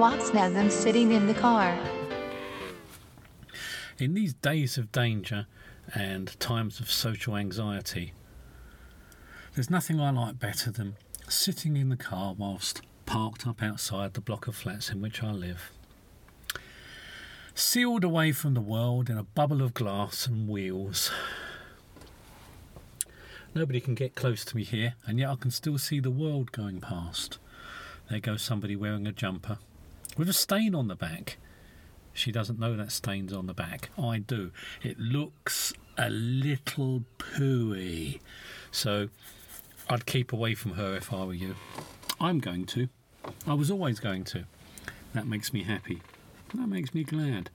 Wabsnazsm sitting in the car. In these days of danger and times of social anxiety, there's nothing I like better than sitting in the car whilst parked up outside the block of flats in which I live. Sealed away from the world in a bubble of glass and wheels. Nobody can get close to me here, and yet I can still see the world going past. There goes somebody wearing a jumper with a stain on the back. She doesn't know that stain's on the back. I do. It looks a little pooey. So I'd keep away from her if I were you. I'm going to. I was always going to. That makes me happy. That makes me glad.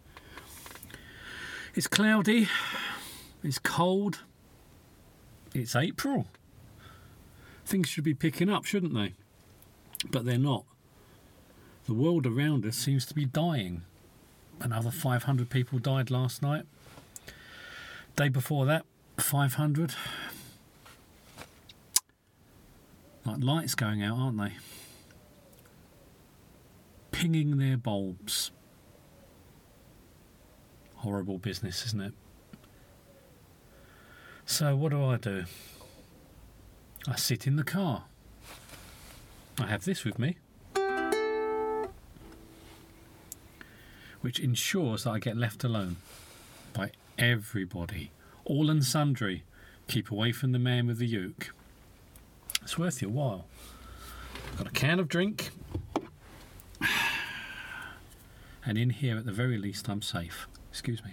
It's cloudy. It's cold. It's April. Things should be picking up, shouldn't they? But they're not. The world around us seems to be dying. Another 500 people died last night. Day before that, 500. Like lights going out, aren't they? Pinging their bulbs. Horrible business, isn't it? So what do? I sit in the car. I have this with me, which ensures that I get left alone by everybody, all and sundry. Keep away from the man with the uke. It's worth your while. Got a can of drink, and in here at the very least I'm safe. Excuse me.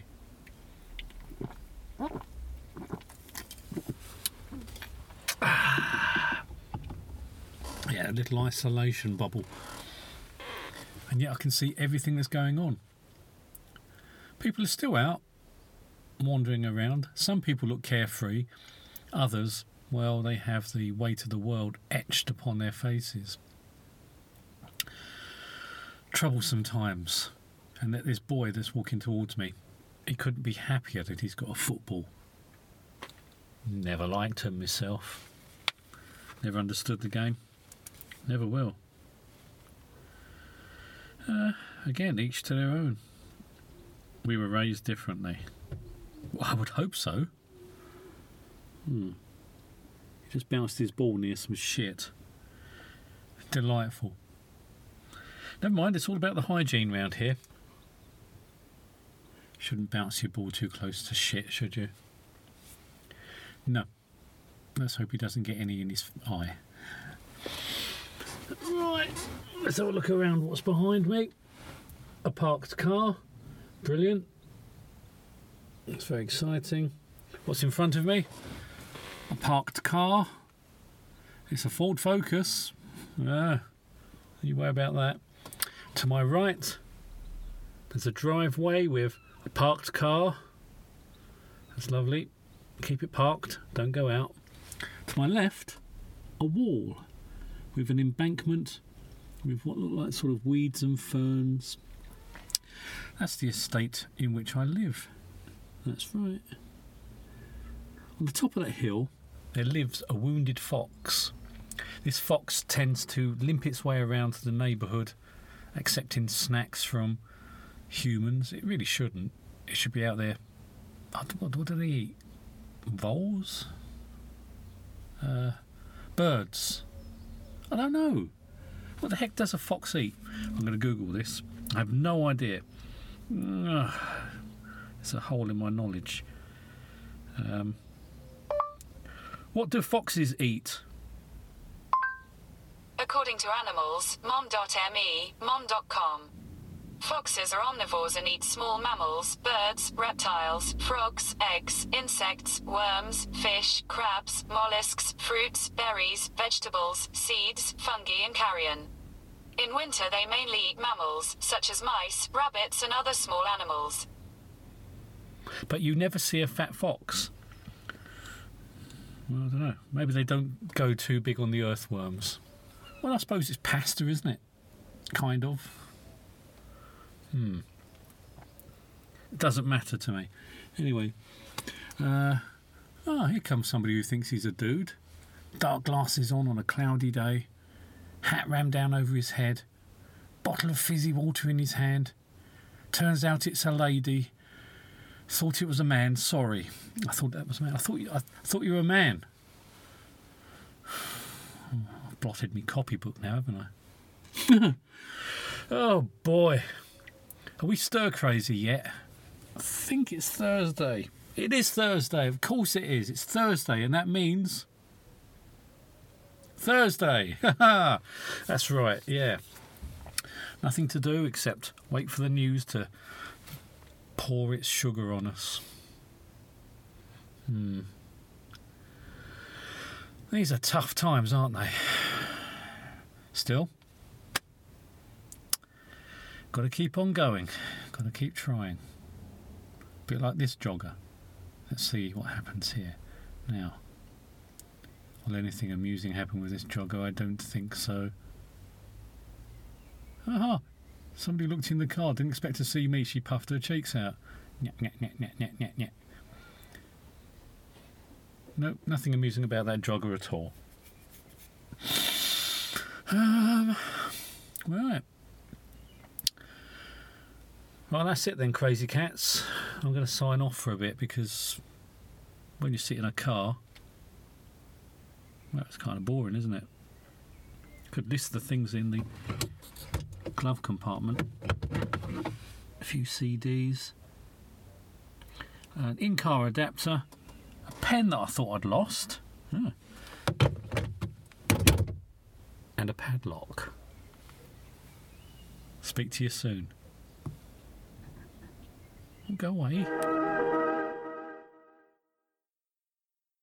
A little isolation bubble, and yet I can see everything that's going on. People are still out wandering around. Some people look carefree, others, well, they have the weight of the world etched upon their faces. Troublesome times. And that this boy that's walking towards me, he couldn't be happier that he's got a football. Never liked him myself, never understood the game. Never will. Again, each to their own. We were raised differently. Well, I would hope so. He just bounced his ball near some shit. Delightful. Never mind, it's all about the hygiene round here. Shouldn't bounce your ball too close to shit, should you? No. Let's hope he doesn't get any in his eye. Right, let's have a look around what's behind me. A parked car. Brilliant. It's very exciting. What's in front of me? A parked car. It's a Ford Focus. You worry about that. To my right, there's a driveway with a parked car. That's lovely. Keep it parked. Don't go out. To my left, a wall. With an embankment, with what look like sort of weeds and ferns. That's the estate in which I live. That's right. On the top of that hill, there lives a wounded fox. This fox tends to limp its way around to the neighbourhood, accepting snacks from humans. It really shouldn't. It should be out there. What do they eat? Voles? Birds? I don't know. What the heck does a fox eat? I'm going to Google this. I have no idea. It's a hole in my knowledge. What do foxes eat? According to Animals, Mom.me, Mom.com, foxes are omnivores and eat small mammals, birds, reptiles, frogs, eggs, insects, worms, fish, crabs, mollusks, fruits, berries, vegetables, seeds, fungi and carrion. In winter they mainly eat mammals, such as mice, rabbits and other small animals. But you never see a fat fox. Well, I don't know. Maybe they don't go too big on the earthworms. Well, I suppose it's pasta, isn't it? Kind of. It doesn't matter to me. Anyway. Here comes somebody who thinks he's a dude. Dark glasses on a cloudy day. Hat rammed down over his head. bottle of fizzy water in his hand. Turns out it's a lady. Thought it was a man. Sorry. I thought that was a man. I thought you were a man. I've blotted me copybook now, haven't I? Oh, boy. Are we stir-crazy yet? I think it's Thursday. It is Thursday. Of course it is. It's Thursday, and that means... Thursday. That's right, yeah. Nothing to do except wait for the news to pour its sugar on us. These are tough times, aren't they? Still, got to keep on going. Got to keep trying. A bit like this jogger. Let's see what happens here now. Will anything amusing happen with this jogger? I don't think so. Aha! Somebody looked in the car, didn't expect to see me. She puffed her cheeks out. Nyah, nyah, nyah, nyah, nyah, nyah, nyah. Nope, nothing amusing about that jogger at all. Right. Well, that's it then, crazy cats. I'm going to sign off for a bit because when you sit in a car... Well, it's kind of boring, isn't it? Could list the things in the glove compartment. A few CDs. An in-car adapter. A pen that I thought I'd lost. Oh. And a padlock. Speak to you soon. Go away.